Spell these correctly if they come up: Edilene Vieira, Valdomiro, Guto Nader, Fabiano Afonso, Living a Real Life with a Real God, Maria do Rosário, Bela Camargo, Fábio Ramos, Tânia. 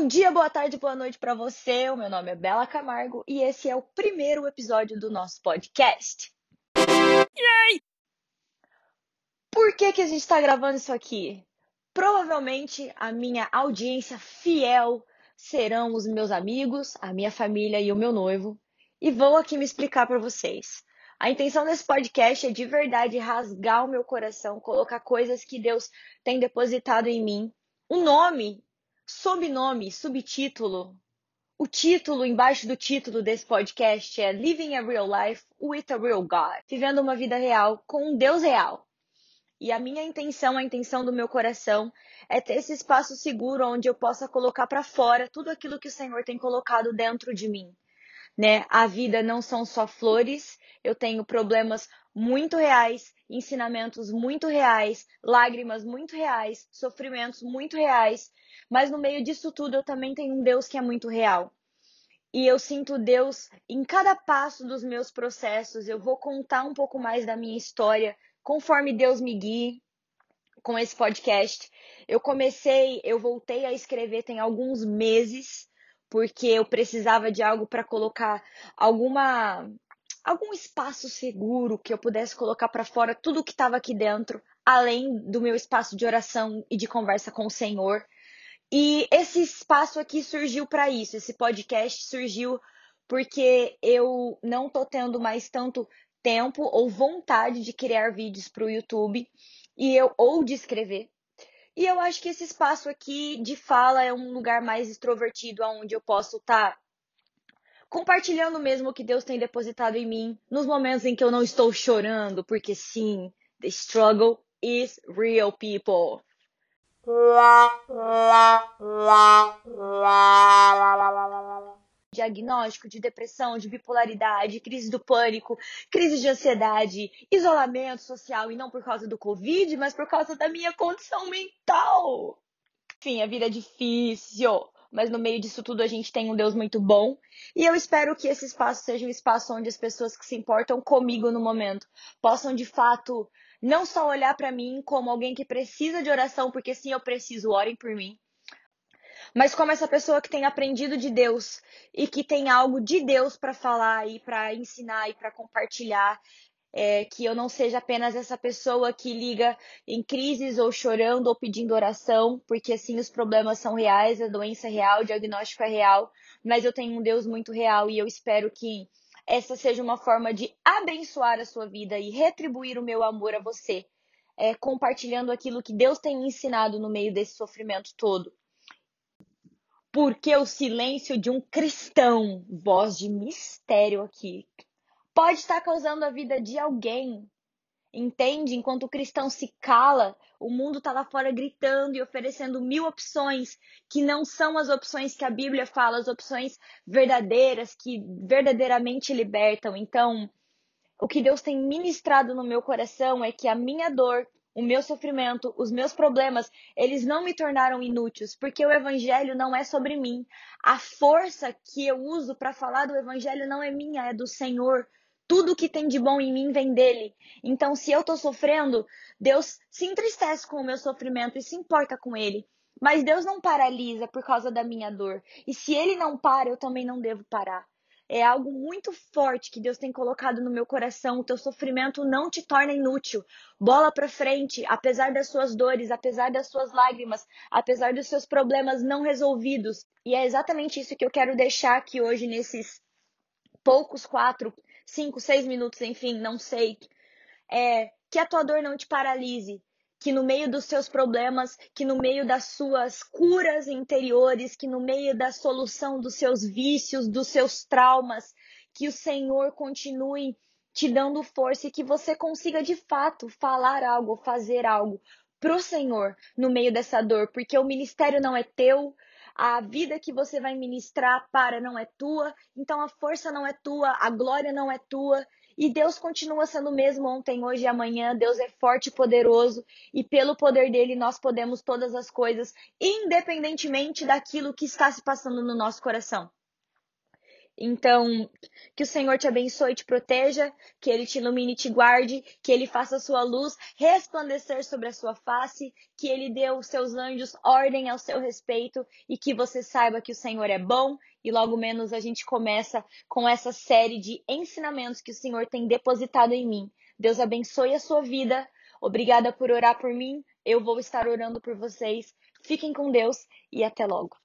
Bom dia, boa tarde, boa noite para você. O meu nome é Bela Camargo e esse é o primeiro episódio do nosso podcast. Yay! Por que a gente está gravando isso aqui? Provavelmente a minha audiência fiel serão os meus amigos, a minha família e o meu noivo. E vou aqui me explicar para vocês. A intenção desse podcast é de verdade rasgar o meu coração, colocar coisas que Deus tem depositado em mim. Um nome, sobrenome, subtítulo. O título, embaixo do título desse podcast é Living a Real Life with a Real God. Vivendo uma vida real com um Deus real. E a minha intenção, a intenção do meu coração é ter esse espaço seguro onde eu possa colocar para fora tudo aquilo que o Senhor tem colocado dentro de mim, né? A vida não são só flores, eu tenho problemas muito reais, ensinamentos muito reais, lágrimas muito reais, sofrimentos muito reais, mas no meio disso tudo eu também tenho um Deus que é muito real. E eu sinto Deus em cada passo dos meus processos. Eu vou contar um pouco mais da minha história conforme Deus me guie com esse podcast. Eu voltei a escrever tem alguns meses, porque eu precisava de algo para colocar algum espaço seguro que eu pudesse colocar para fora tudo o que estava aqui dentro, além do meu espaço de oração e de conversa com o Senhor. E esse espaço aqui surgiu para isso, esse podcast surgiu porque eu não tô tendo mais tanto tempo ou vontade de criar vídeos para o YouTube ou de escrever. E eu acho que esse espaço aqui de fala é um lugar mais extrovertido, onde eu posso estar compartilhando mesmo o que Deus tem depositado em mim nos momentos em que eu não estou chorando, porque sim, the struggle is real, people. Diagnóstico de depressão, de bipolaridade, crise do pânico, crise de ansiedade, isolamento social, e não por causa do Covid, mas por causa da minha condição mental. Enfim, a vida é difícil, mas no meio disso tudo a gente tem um Deus muito bom. E eu espero que esse espaço seja um espaço onde as pessoas que se importam comigo no momento possam de fato não só olhar para mim como alguém que precisa de oração, porque sim, eu preciso, orem por mim, mas como essa pessoa que tem aprendido de Deus e que tem algo de Deus para falar e para ensinar e para compartilhar, que eu não seja apenas essa pessoa que liga em crises ou chorando ou pedindo oração, porque sim, os problemas são reais, a doença é real, o diagnóstico é real, mas eu tenho um Deus muito real e eu espero que essa seja uma forma de abençoar a sua vida e retribuir o meu amor a você, compartilhando aquilo que Deus tem ensinado no meio desse sofrimento todo. Porque o silêncio de um cristão, voz de mistério aqui, pode estar causando a vida de alguém. Entende? Enquanto o cristão se cala, o mundo está lá fora gritando e oferecendo 1000 opções que não são as opções que a Bíblia fala, as opções verdadeiras, que verdadeiramente libertam. Então, o que Deus tem ministrado no meu coração é que a minha dor, o meu sofrimento, os meus problemas, eles não me tornaram inúteis, porque o evangelho não é sobre mim. A força que eu uso para falar do evangelho não é minha, é do Senhor. Tudo que tem de bom em mim vem dele. Então, se eu estou sofrendo, Deus se entristece com o meu sofrimento e se importa com ele. Mas Deus não paralisa por causa da minha dor. E se ele não para, eu também não devo parar. É algo muito forte que Deus tem colocado no meu coração. O teu sofrimento não te torna inútil. Bola para frente, apesar das suas dores, apesar das suas lágrimas, apesar dos seus problemas não resolvidos. E é exatamente isso que eu quero deixar aqui hoje nesses poucos 4, 5, 6 minutos, enfim, não sei, que a tua dor não te paralise, que no meio dos seus problemas, que no meio das suas curas interiores, que no meio da solução dos seus vícios, dos seus traumas, que o Senhor continue te dando força e que você consiga de fato falar algo, fazer algo pro Senhor no meio dessa dor, porque o ministério não é teu, a vida que você vai ministrar não é tua, então a força não é tua, a glória não é tua. E Deus continua sendo o mesmo ontem, hoje e amanhã. Deus é forte e poderoso e pelo poder dele nós podemos todas as coisas, independentemente daquilo que está se passando no nosso coração. Então, que o Senhor te abençoe e te proteja, que Ele te ilumine e te guarde, que Ele faça a sua luz resplandecer sobre a sua face, que Ele dê os seus anjos ordem ao seu respeito e que você saiba que o Senhor é bom. E logo menos a gente começa com essa série de ensinamentos que o Senhor tem depositado em mim. Deus abençoe a sua vida. Obrigada por orar por mim. Eu vou estar orando por vocês. Fiquem com Deus e até logo.